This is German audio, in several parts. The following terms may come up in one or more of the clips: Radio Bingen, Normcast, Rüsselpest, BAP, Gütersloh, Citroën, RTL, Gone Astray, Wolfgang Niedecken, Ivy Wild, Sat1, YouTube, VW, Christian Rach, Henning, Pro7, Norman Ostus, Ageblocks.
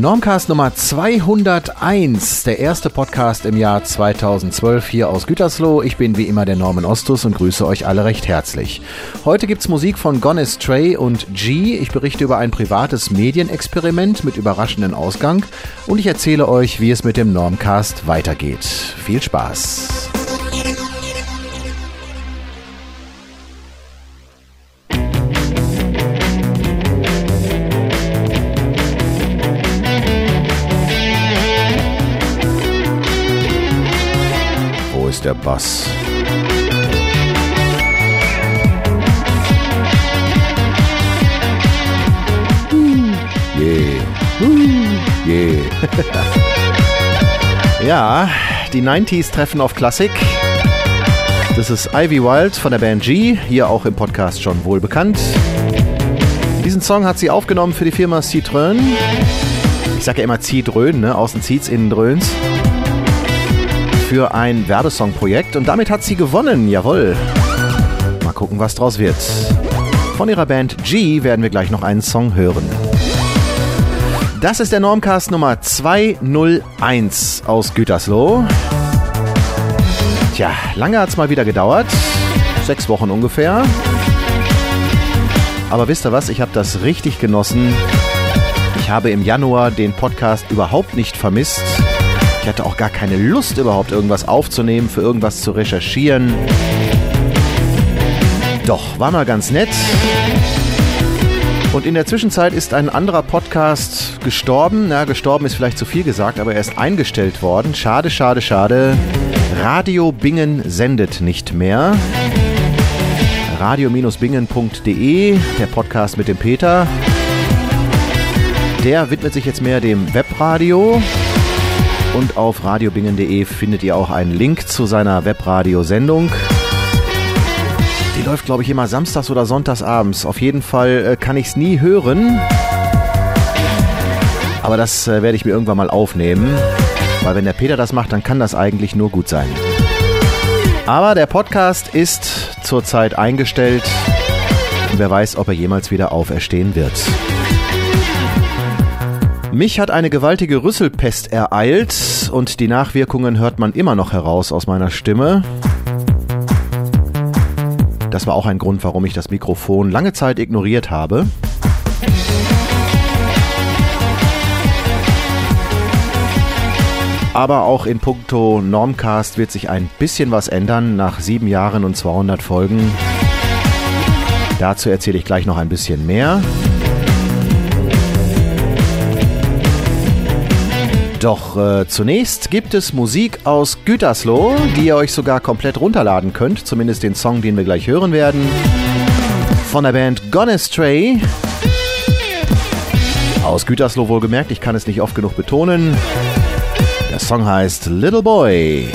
Normcast Nummer 201, der erste Podcast im Jahr 2012 hier aus Gütersloh. Ich bin wie immer der Norman Ostus und grüße euch alle recht herzlich. Heute gibt's Musik von Gone Astray und G. Ich berichte über ein privates Medienexperiment mit überraschendem Ausgang und ich erzähle euch, wie es mit dem Normcast weitergeht. Viel Spaß! Der Bass. Yeah. Yeah. Ja, die 90s treffen auf Klassik. Das ist Ivy Wild von der Band G, hier auch im Podcast schon wohl bekannt. Diesen Song hat sie aufgenommen für die Firma Citroën. Ich sage ja immer Citroën, ne? Außen zieht's, innen dröhnt's. Für ein Werbesongprojekt und damit hat sie gewonnen, jawohl. Mal gucken, was draus wird. Von ihrer Band G werden wir gleich noch einen Song hören. Das ist der Normcast Nummer 201 aus Gütersloh. Tja, lange hat es mal wieder gedauert. 6 Wochen ungefähr. Aber wisst ihr was, ich habe das richtig genossen. Ich habe im Januar den Podcast überhaupt nicht vermisst. Ich hatte auch gar keine Lust, überhaupt irgendwas aufzunehmen, für irgendwas zu recherchieren. Doch, war mal ganz nett. Und in der Zwischenzeit ist ein anderer Podcast gestorben. Na, gestorben ist vielleicht zu viel gesagt, aber er ist eingestellt worden. Schade, schade, schade. Radio Bingen sendet nicht mehr. radio-bingen.de, der Podcast mit dem Peter. Der widmet sich jetzt mehr dem Webradio. Und auf radiobingen.de findet ihr auch einen Link zu seiner Webradiosendung. Die läuft, glaube ich, immer samstags oder sonntags abends. Auf jeden Fall kann ich es nie hören. Aber das werde ich mir irgendwann mal aufnehmen. Weil wenn der Peter das macht, dann kann das eigentlich nur gut sein. Aber der Podcast ist zurzeit eingestellt. Und wer weiß, ob er jemals wieder auferstehen wird. Mich hat eine gewaltige Rüsselpest ereilt und die Nachwirkungen hört man immer noch heraus aus meiner Stimme. Das war auch ein Grund, warum ich das Mikrofon lange Zeit ignoriert habe. Aber auch in puncto Normcast wird sich ein bisschen was ändern nach 7 Jahren und 200 Folgen. Dazu erzähle ich gleich noch ein bisschen mehr. Doch zunächst gibt es Musik aus Gütersloh, die ihr euch sogar komplett runterladen könnt. Zumindest den Song, den wir gleich hören werden. Von der Band Gone Astray. Aus Gütersloh wohlgemerkt, ich kann es nicht oft genug betonen. Der Song heißt Little Boy.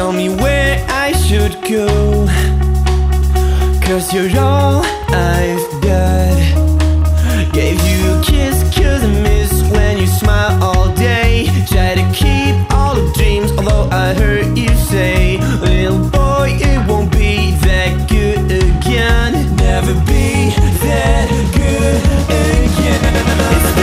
tell me where I should go, 'cause you're all I've got. Gave you a kiss 'cause I miss when you smile all day. Try to keep all the dreams, although I heard you say, little boy, it won't be that good again. Never be that good again. It's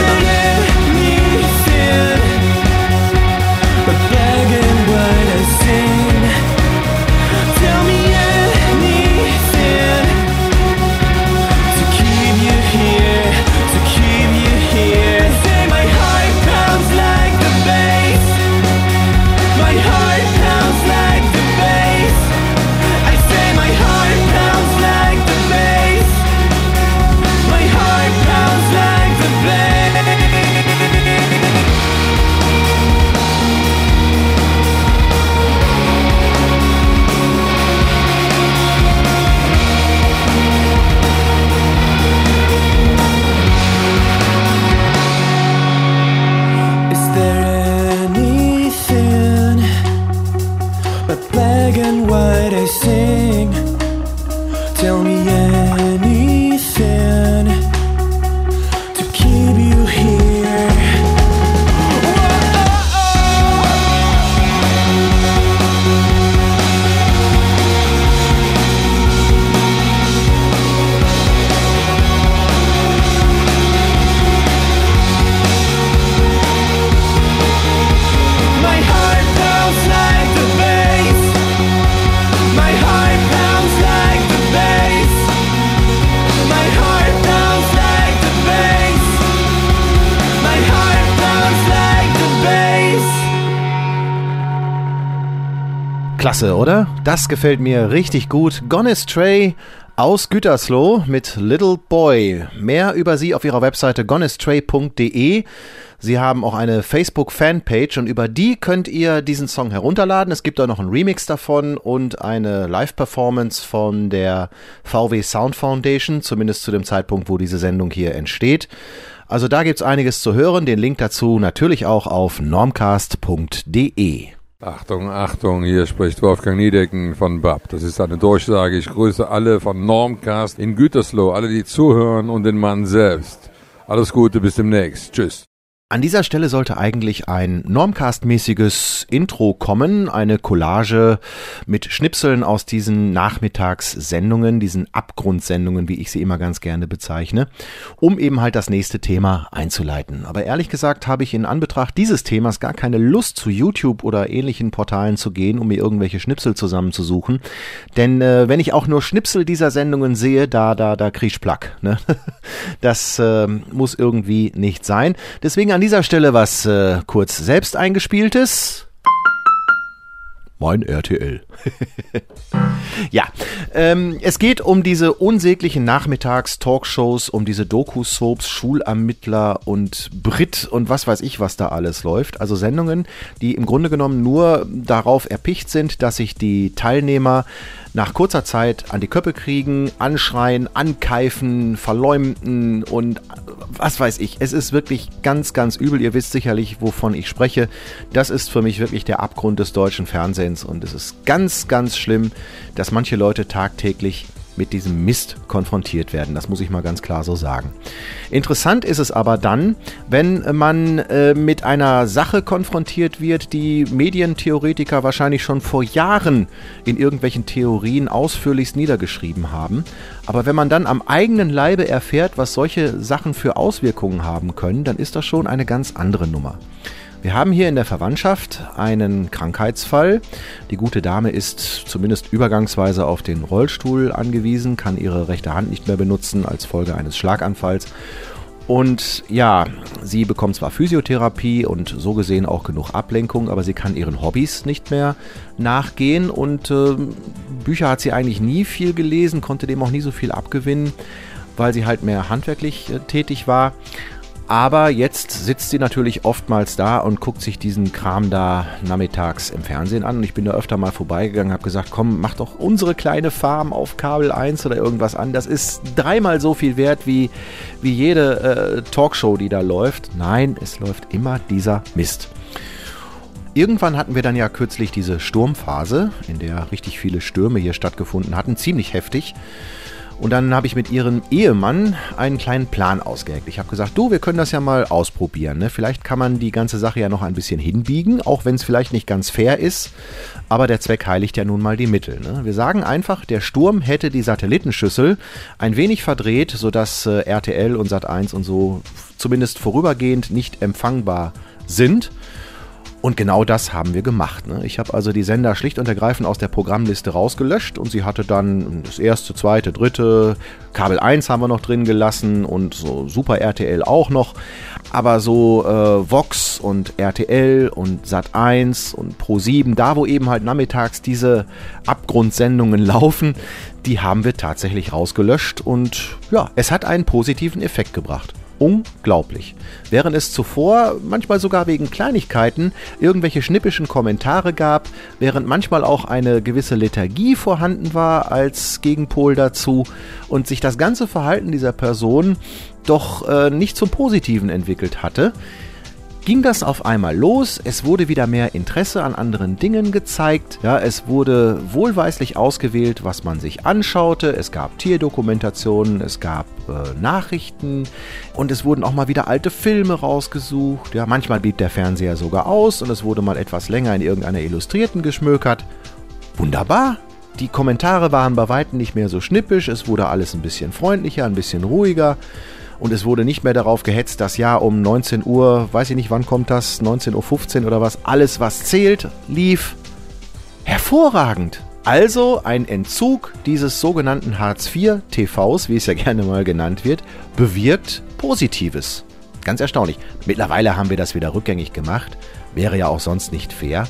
klasse, oder? Das gefällt mir richtig gut. Gone Astray aus Gütersloh mit Little Boy. Mehr über sie auf ihrer Webseite goneastray.de. Sie haben auch eine Facebook-Fanpage und über die könnt ihr diesen Song herunterladen. Es gibt auch noch einen Remix davon und eine Live-Performance von der VW Sound Foundation, zumindest zu dem Zeitpunkt, wo diese Sendung hier entsteht. Also da gibt's einiges zu hören. Den Link dazu natürlich auch auf normcast.de. Achtung, Achtung, hier spricht Wolfgang Niedecken von BAP. Das ist eine Durchsage. Ich grüße alle von Normcast in Gütersloh, alle, die zuhören und den Mann selbst. Alles Gute, bis demnächst. Tschüss. An dieser Stelle sollte eigentlich ein Normcast-mäßiges Intro kommen, eine Collage mit Schnipseln aus diesen Nachmittagssendungen, diesen Abgrundsendungen, wie ich sie immer ganz gerne bezeichne, um eben halt das nächste Thema einzuleiten. Aber ehrlich gesagt habe ich in Anbetracht dieses Themas gar keine Lust, zu YouTube oder ähnlichen Portalen zu gehen, um mir irgendwelche Schnipsel zusammenzusuchen, denn wenn ich auch nur Schnipsel dieser Sendungen sehe, da kriege ich Plack, ne? Das muss irgendwie nicht sein. Deswegen an dieser Stelle was kurz selbst eingespieltes. Mein RTL. Ja, es geht um diese unsäglichen Nachmittags-Talkshows, um diese Doku-Soaps, Schulermittler und Brit und was weiß ich, was da alles läuft. Also Sendungen, die im Grunde genommen nur darauf erpicht sind, dass sich die Teilnehmer nach kurzer Zeit an die Köppe kriegen, anschreien, ankeifen, verleumden und was weiß ich. Es ist wirklich ganz, ganz übel. Ihr wisst sicherlich, wovon ich spreche. Das ist für mich wirklich der Abgrund des deutschen Fernsehens und es ist ganz, ganz schlimm, dass manche Leute tagtäglich mit diesem Mist konfrontiert werden. Das muss ich mal ganz klar so sagen. Interessant ist es aber dann, wenn man mit einer Sache konfrontiert wird, die Medientheoretiker wahrscheinlich schon vor Jahren in irgendwelchen Theorien ausführlichst niedergeschrieben haben. Aber wenn man dann am eigenen Leibe erfährt, was solche Sachen für Auswirkungen haben können, dann ist das schon eine ganz andere Nummer. Wir haben hier in der Verwandtschaft einen Krankheitsfall. Die gute Dame ist zumindest übergangsweise auf den Rollstuhl angewiesen, kann ihre rechte Hand nicht mehr benutzen als Folge eines Schlaganfalls. Und ja, sie bekommt zwar Physiotherapie und so gesehen auch genug Ablenkung, aber sie kann ihren Hobbys nicht mehr nachgehen und Bücher hat sie eigentlich nie viel gelesen, konnte dem auch nie so viel abgewinnen, weil sie halt mehr handwerklich tätig war. Aber jetzt sitzt sie natürlich oftmals da und guckt sich diesen Kram da nachmittags im Fernsehen an. Und ich bin da öfter mal vorbeigegangen, habe gesagt, komm, mach doch unsere kleine Farm auf Kabel 1 oder irgendwas an. Das ist dreimal so viel wert wie jede Talkshow, die da läuft. Nein, es läuft immer dieser Mist. Irgendwann hatten wir dann ja kürzlich diese Sturmphase, in der richtig viele Stürme hier stattgefunden hatten, ziemlich heftig. Und dann habe ich mit ihrem Ehemann einen kleinen Plan ausgeheckt. Ich habe gesagt, du, wir können das ja mal ausprobieren, ne? Vielleicht kann man die ganze Sache ja noch ein bisschen hinbiegen, auch wenn es vielleicht nicht ganz fair ist. Aber der Zweck heiligt ja nun mal die Mittel, ne? Wir sagen einfach, der Sturm hätte die Satellitenschüssel ein wenig verdreht, sodass RTL und Sat1 und so zumindest vorübergehend nicht empfangbar sind. Und genau das haben wir gemacht, ne? Ich habe also die Sender schlicht und ergreifend aus der Programmliste rausgelöscht und sie hatte dann das erste, zweite, dritte, Kabel 1 haben wir noch drin gelassen und so Super RTL auch noch. Aber so Vox und RTL und Sat1 und Pro7, da wo eben halt nachmittags diese Abgrundsendungen laufen, die haben wir tatsächlich rausgelöscht und ja, es hat einen positiven Effekt gebracht. Unglaublich. Während es zuvor manchmal sogar wegen Kleinigkeiten irgendwelche schnippischen Kommentare gab, während manchmal auch eine gewisse Lethargie vorhanden war als Gegenpol dazu und sich das ganze Verhalten dieser Person doch nicht zum Positiven entwickelt hatte, ging das auf einmal los, es wurde wieder mehr Interesse an anderen Dingen gezeigt, ja, es wurde wohlweislich ausgewählt, was man sich anschaute, es gab Tierdokumentationen, es gab Nachrichten und es wurden auch mal wieder alte Filme rausgesucht, ja, manchmal blieb der Fernseher sogar aus und es wurde mal etwas länger in irgendeiner Illustrierten geschmökert. Wunderbar! Die Kommentare waren bei weitem nicht mehr so schnippisch, es wurde alles ein bisschen freundlicher, ein bisschen ruhiger. Und es wurde nicht mehr darauf gehetzt, dass ja um 19 Uhr, weiß ich nicht, wann kommt das, 19.15 Uhr oder was, alles was zählt, lief. Hervorragend! Also ein Entzug dieses sogenannten Hartz-IV-TVs, wie es ja gerne mal genannt wird, bewirkt Positives. Ganz erstaunlich. Mittlerweile haben wir das wieder rückgängig gemacht, wäre ja auch sonst nicht fair.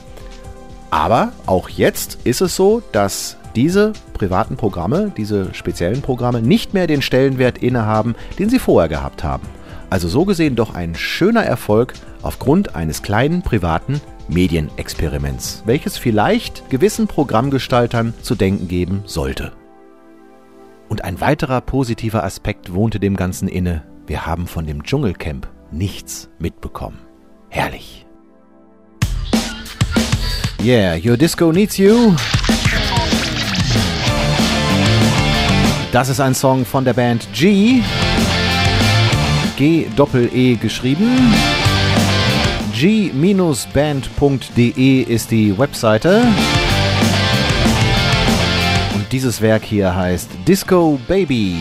Aber auch jetzt ist es so, dass diese privaten Programme, diese speziellen Programme nicht mehr den Stellenwert innehaben, den sie vorher gehabt haben. Also so gesehen doch ein schöner Erfolg aufgrund eines kleinen privaten Medienexperiments, welches vielleicht gewissen Programmgestaltern zu denken geben sollte. Und ein weiterer positiver Aspekt wohnte dem Ganzen inne. Wir haben von dem Dschungelcamp nichts mitbekommen. Herrlich. Yeah, your disco needs you. Das ist ein Song von der Band G. G-Doppel-E geschrieben. g-band.de ist die Webseite. Und dieses Werk hier heißt Disco Baby.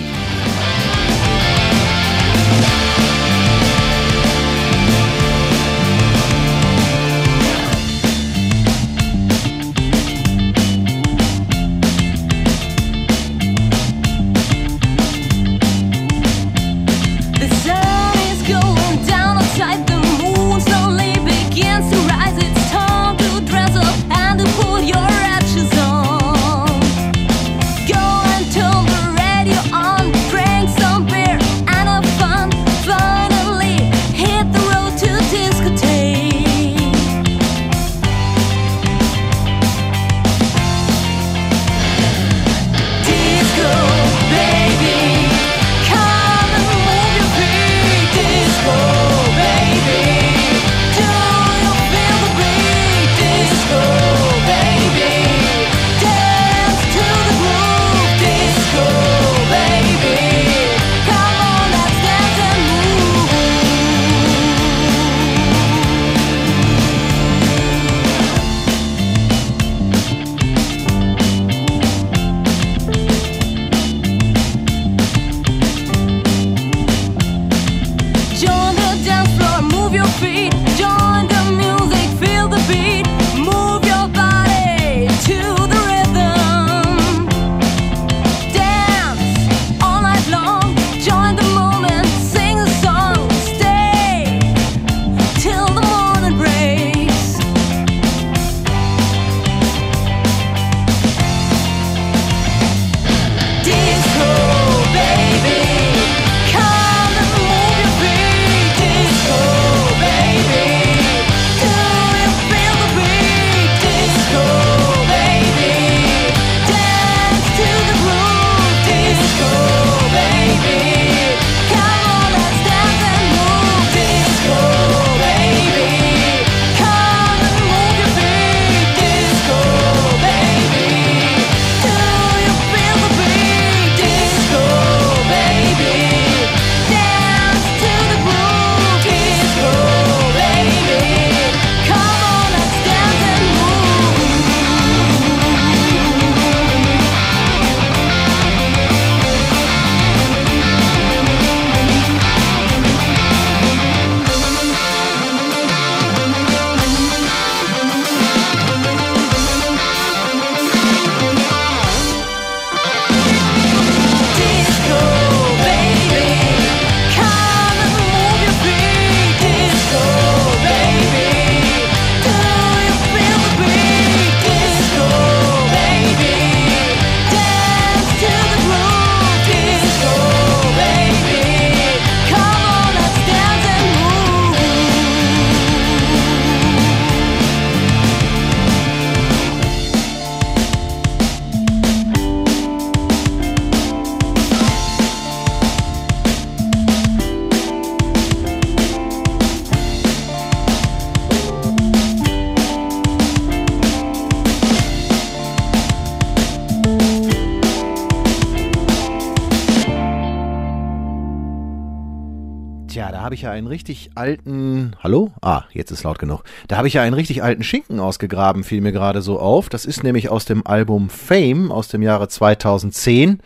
habe ich ja einen richtig alten, hallo? Ah, jetzt ist laut genug. Da habe ich ja einen richtig alten Schinken ausgegraben, fiel mir gerade so auf. Das ist nämlich aus dem Album Fame aus dem Jahre 2010.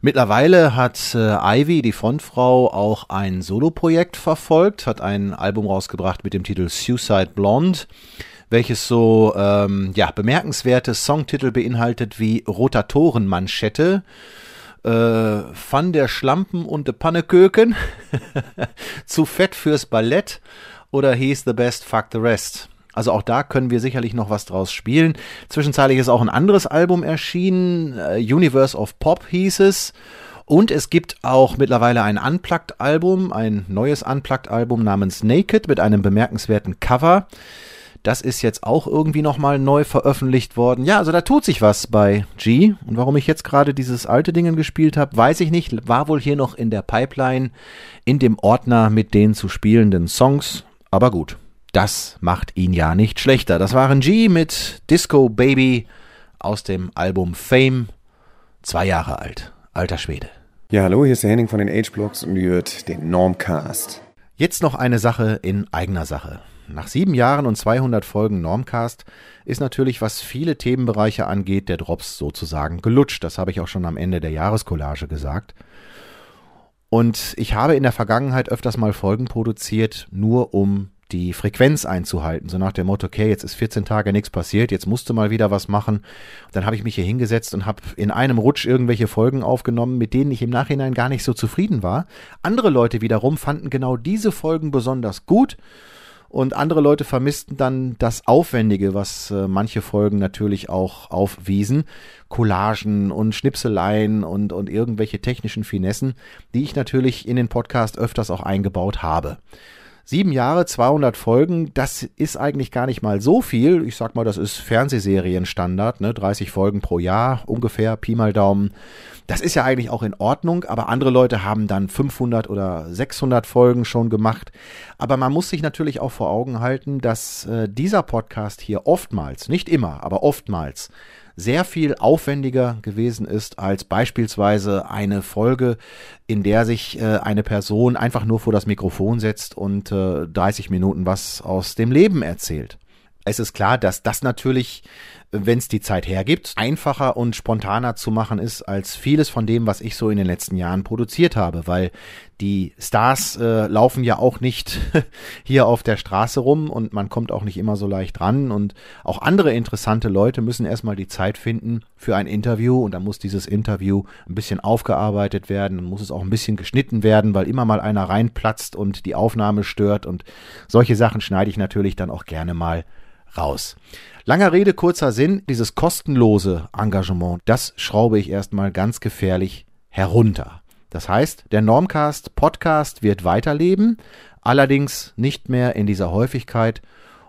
Mittlerweile hat Ivy, die Frontfrau, auch ein Soloprojekt verfolgt, hat ein Album rausgebracht mit dem Titel Suicide Blonde, welches so bemerkenswerte Songtitel beinhaltet wie Rotatorenmanschette, Van der Schlampen und de Panneköken, Zu fett fürs Ballett oder He's the best, fuck the rest. Also auch da können wir sicherlich noch was draus spielen. Zwischenzeitlich ist auch ein anderes Album erschienen, Universe of Pop hieß es. Und es gibt auch mittlerweile ein Unplugged-Album, ein neues Unplugged-Album namens Naked mit einem bemerkenswerten Cover. Das ist jetzt auch irgendwie nochmal neu veröffentlicht worden. Ja, also da tut sich was bei G. Und warum ich jetzt gerade dieses alte Ding gespielt habe, weiß ich nicht. War wohl hier noch in der Pipeline, in dem Ordner mit den zu spielenden Songs. Aber gut, das macht ihn ja nicht schlechter. Das waren G mit Disco Baby aus dem Album Fame. 2 Jahre alt. Alter Schwede. Ja, hallo, hier ist der Henning von den Ageblocks und ihr hört den Normcast. Jetzt noch eine Sache in eigener Sache. Nach 7 Jahren und 200 Folgen Normcast ist natürlich, was viele Themenbereiche angeht, der Drops sozusagen gelutscht. Das habe ich auch schon am Ende der Jahrescollage gesagt. Und ich habe in der Vergangenheit öfters mal Folgen produziert, nur um die Frequenz einzuhalten. So nach dem Motto, okay, jetzt ist 14 Tage nichts passiert, jetzt musste mal wieder was machen. Dann habe ich mich hier hingesetzt und habe in einem Rutsch irgendwelche Folgen aufgenommen, mit denen ich im Nachhinein gar nicht so zufrieden war. Andere Leute wiederum fanden genau diese Folgen besonders gut. Und andere Leute vermissten dann das Aufwendige, was manche Folgen natürlich auch aufwiesen. Collagen und Schnipseleien und irgendwelche technischen Finessen, die ich natürlich in den Podcast öfters auch eingebaut habe. 7 Jahre, 200 Folgen, das ist eigentlich gar nicht mal so viel. Ich sag mal, das ist Fernsehserienstandard, ne? 30 Folgen pro Jahr ungefähr, Pi mal Daumen. Das ist ja eigentlich auch in Ordnung, aber andere Leute haben dann 500 oder 600 Folgen schon gemacht. Aber man muss sich natürlich auch vor Augen halten, dass dieser Podcast hier oftmals, nicht immer, aber oftmals, sehr viel aufwendiger gewesen ist als beispielsweise eine Folge, in der sich eine Person einfach nur vor das Mikrofon setzt und 30 Minuten was aus dem Leben erzählt. Es ist klar, dass das natürlich, wenn es die Zeit hergibt, einfacher und spontaner zu machen ist als vieles von dem, was ich so in den letzten Jahren produziert habe, weil die Stars laufen ja auch nicht hier auf der Straße rum und man kommt auch nicht immer so leicht ran und auch andere interessante Leute müssen erstmal die Zeit finden für ein Interview und dann muss dieses Interview ein bisschen aufgearbeitet werden, dann muss es auch ein bisschen geschnitten werden, weil immer mal einer reinplatzt und die Aufnahme stört und solche Sachen schneide ich natürlich dann auch gerne mal raus. Langer Rede, kurzer Sinn, dieses kostenlose Engagement, das schraube ich erstmal ganz gefährlich herunter. Das heißt, der Normcast-Podcast wird weiterleben, allerdings nicht mehr in dieser Häufigkeit.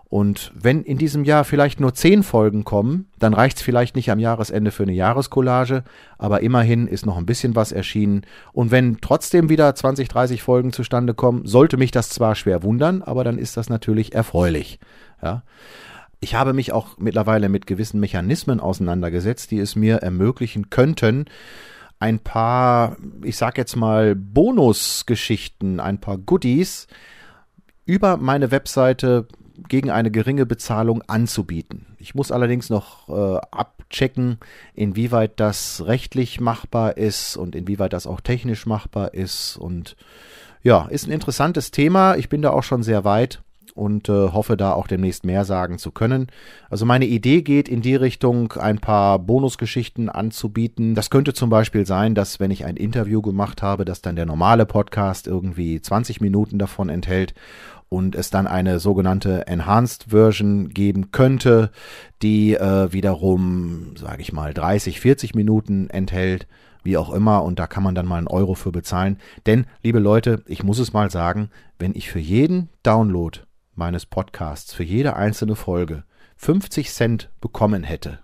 Und wenn in diesem Jahr vielleicht nur 10 Folgen kommen, dann reicht es vielleicht nicht am Jahresende für eine Jahrescollage, aber immerhin ist noch ein bisschen was erschienen. Und wenn trotzdem wieder 20, 30 Folgen zustande kommen, sollte mich das zwar schwer wundern, aber dann ist das natürlich erfreulich. Ja. Ich habe mich auch mittlerweile mit gewissen Mechanismen auseinandergesetzt, die es mir ermöglichen könnten, ein paar, ich sag jetzt mal, Bonusgeschichten, ein paar Goodies über meine Webseite gegen eine geringe Bezahlung anzubieten. Ich muss allerdings noch abchecken, inwieweit das rechtlich machbar ist und inwieweit das auch technisch machbar ist. Und ja, ist ein interessantes Thema. Ich bin da auch schon sehr weit und hoffe, da auch demnächst mehr sagen zu können. Also meine Idee geht in die Richtung, ein paar Bonusgeschichten anzubieten. Das könnte zum Beispiel sein, dass wenn ich ein Interview gemacht habe, dass dann der normale Podcast irgendwie 20 Minuten davon enthält und es dann eine sogenannte Enhanced Version geben könnte, die wiederum, sage ich mal, 30, 40 Minuten enthält, wie auch immer, und da kann man dann mal einen Euro für bezahlen. Denn, liebe Leute, ich muss es mal sagen, wenn ich für jeden Download meines Podcasts, für jede einzelne Folge 50 Cent bekommen hätte,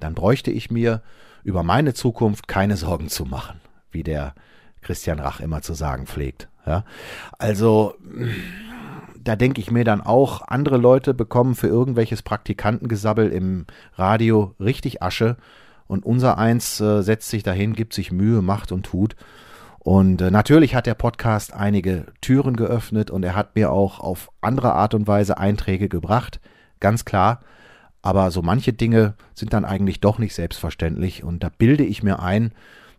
dann bräuchte ich mir über meine Zukunft keine Sorgen zu machen, wie der Christian Rach immer zu sagen pflegt. Ja? Also, da denke ich mir dann auch, andere Leute bekommen für irgendwelches Praktikantengesabbel im Radio richtig Asche und unser Eins setzt sich dahin, gibt sich Mühe, macht und tut. Und natürlich hat der Podcast einige Türen geöffnet und er hat mir auch auf andere Art und Weise Einträge gebracht, ganz klar. Aber so manche Dinge sind dann eigentlich doch nicht selbstverständlich und da bilde ich mir ein,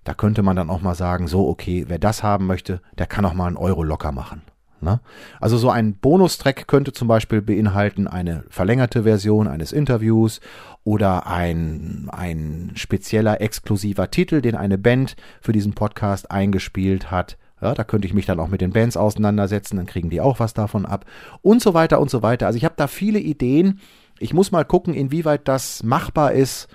da könnte man dann auch mal sagen, so okay, wer das haben möchte, der kann auch mal einen Euro locker machen. Ne? Also so ein Bonustrack könnte zum Beispiel beinhalten eine verlängerte Version eines Interviews oder ein spezieller exklusiver Titel, den eine Band für diesen Podcast eingespielt hat. Ja, da könnte ich mich dann auch mit den Bands auseinandersetzen, dann kriegen die auch was davon ab und so weiter und so weiter. Also ich habe da viele Ideen. Ich muss mal gucken, inwieweit das machbar ist.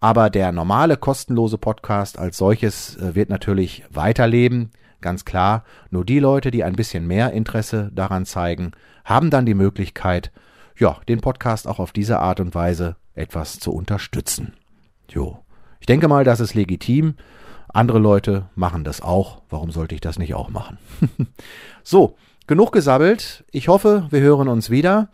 Aber der normale kostenlose Podcast als solches wird natürlich weiterleben, ganz klar. Nur die Leute, die ein bisschen mehr Interesse daran zeigen, haben dann die Möglichkeit, ja, den Podcast auch auf diese Art und Weise etwas zu unterstützen. Jo, ich denke mal, das ist legitim. Andere Leute machen das auch. Warum sollte ich das nicht auch machen? So, genug gesabbelt. Ich hoffe, wir hören uns wieder.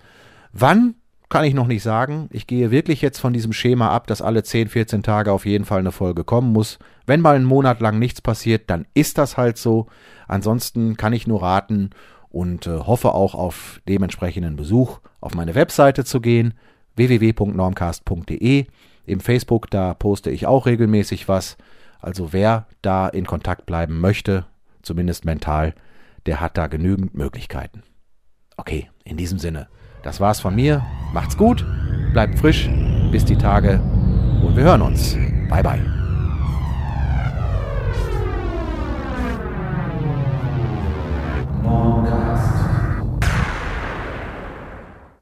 Wann? Kann ich noch nicht sagen. Ich gehe wirklich jetzt von diesem Schema ab, dass alle 10, 14 Tage auf jeden Fall eine Folge kommen muss. Wenn mal einen Monat lang nichts passiert, dann ist das halt so. Ansonsten kann ich nur raten und hoffe auch auf dementsprechenden Besuch, auf meine Webseite zu gehen, www.normcast.de. Im Facebook, da poste ich auch regelmäßig was. Also wer da in Kontakt bleiben möchte, zumindest mental, der hat da genügend Möglichkeiten. Okay, in diesem Sinne. Das war's von mir. Macht's gut, bleibt frisch, bis die Tage und wir hören uns. Bye, bye.